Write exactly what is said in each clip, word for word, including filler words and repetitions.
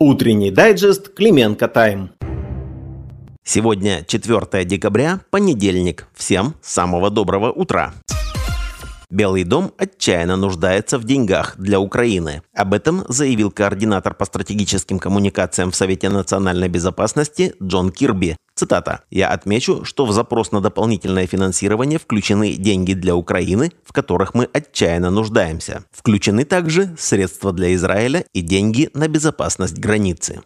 Утренний дайджест «Клименко Тайм». Сегодня четвёртое декабря, понедельник. Всем самого доброго утра. Белый дом отчаянно нуждается в деньгах для Украины. Об этом заявил координатор по стратегическим коммуникациям в Совете национальной безопасности Джон Кирби. Цитата. «Я отмечу, что в запрос на дополнительное финансирование включены деньги для Украины, в которых мы отчаянно нуждаемся. Включены также средства для Израиля и деньги на безопасность границы».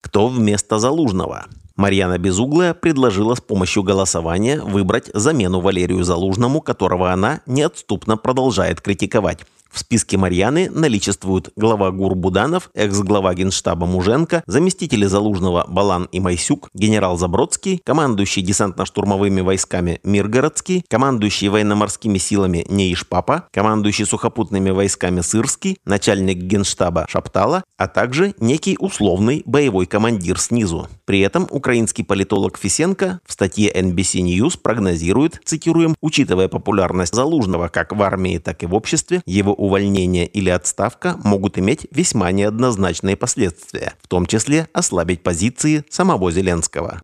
Кто вместо Залужного? Марьяна Безуглая предложила с помощью голосования выбрать замену Валерию Залужному, которого она неотступно продолжает критиковать. В списке Марьяны наличествуют глава ГУР Буданов, экс-глава Генштаба Муженко, заместители Залужного Балан и Майсюк, генерал Забродский, командующий десантно-штурмовыми войсками Миргородский, командующий военно-морскими силами Нейшпапа, командующий сухопутными войсками Сырский, начальник Генштаба Шаптала, а также некий условный боевой командир снизу. При этом украинский политолог Фисенко в статье эн би си Ньюс прогнозирует, цитируем, «учитывая популярность Залужного как в армии, так и в обществе, его увольнение или отставка могут иметь весьма неоднозначные последствия, в том числе ослабить позиции самого Зеленского».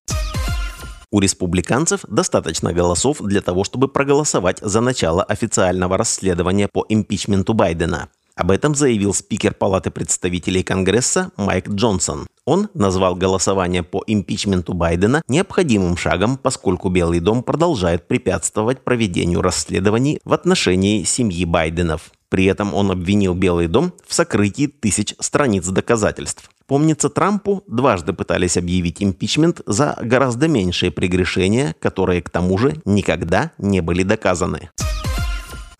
У республиканцев достаточно голосов для того, чтобы проголосовать за начало официального расследования по импичменту Байдена. Об этом заявил спикер Палаты представителей Конгресса Майк Джонсон. Он назвал голосование по импичменту Байдена необходимым шагом, поскольку Белый дом продолжает препятствовать проведению расследований в отношении семьи Байденов. При этом он обвинил Белый дом в сокрытии тысяч страниц доказательств. Помнится, Трампу дважды пытались объявить импичмент за гораздо меньшие прегрешения, которые, к тому же, никогда не были доказаны.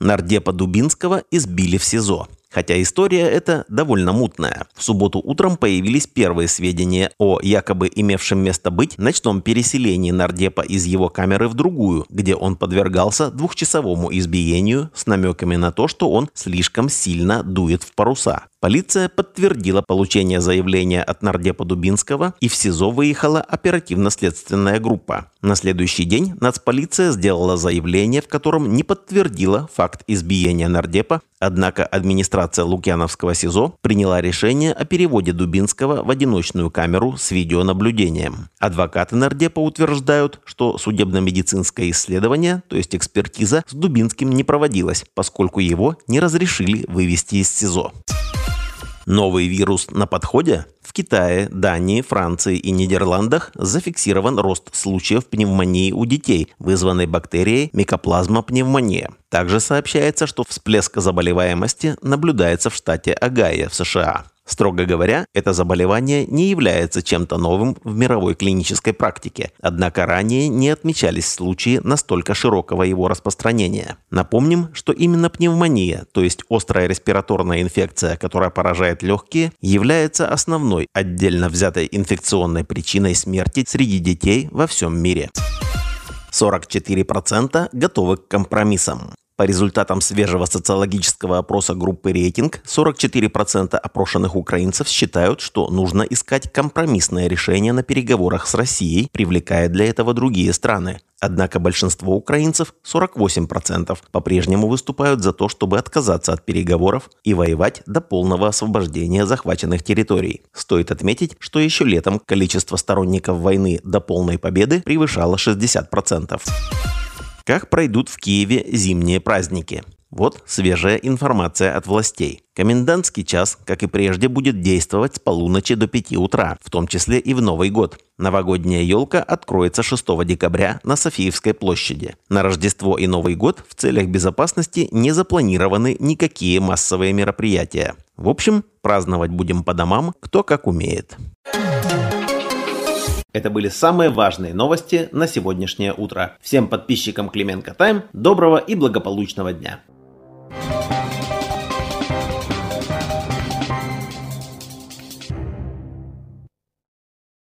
Нардепа Дубинского избили в СИЗО. Хотя история эта довольно мутная. В субботу утром появились первые сведения о якобы имевшем место быть ночном переселении нардепа из его камеры в другую, где он подвергался двухчасовому избиению с намеками на то, что он слишком сильно дует в паруса. Полиция подтвердила получение заявления от нардепа Дубинского, и в СИЗО выехала оперативно-следственная группа. На следующий день нацполиция сделала заявление, в котором не подтвердила факт избиения нардепа, однако администрация Лукьяновского СИЗО приняла решение о переводе Дубинского в одиночную камеру с видеонаблюдением. Адвокаты нардепа утверждают, что судебно-медицинское исследование, то есть экспертиза, с Дубинским не проводилось, поскольку его не разрешили вывести из СИЗО. Новый вирус на подходе? В Китае, Дании, Франции и Нидерландах зафиксирован рост случаев пневмонии у детей, вызванной бактерией микоплазма-пневмония. Также сообщается, что всплеск заболеваемости наблюдается в штате Огайо в США. Строго говоря, это заболевание не является чем-то новым в мировой клинической практике, однако ранее не отмечались случаи настолько широкого его распространения. Напомним, что именно пневмония, то есть острая респираторная инфекция, которая поражает легкие, является основной отдельно взятой инфекционной причиной смерти среди детей во всем мире. сорок четыре процента готовы к компромиссам. По результатам свежего социологического опроса группы «Рейтинг», сорок четыре процента опрошенных украинцев считают, что нужно искать компромиссное решение на переговорах с Россией, привлекая для этого другие страны. Однако большинство украинцев, сорок восемь процентов, по-прежнему выступают за то, чтобы отказаться от переговоров и воевать до полного освобождения захваченных территорий. Стоит отметить, что еще летом количество сторонников войны до полной победы превышало шестьдесят процентов. Как пройдут в Киеве зимние праздники? Вот свежая информация от властей. Комендантский час, как и прежде, будет действовать с полуночи до пяти утра, в том числе и в Новый год. Новогодняя елка откроется шестого декабря на Софиевской площади. На Рождество и Новый год в целях безопасности не запланированы никакие массовые мероприятия. В общем, праздновать будем по домам, кто как умеет. Это были самые важные новости на сегодняшнее утро. Всем подписчикам Клименко Тайм доброго и благополучного дня!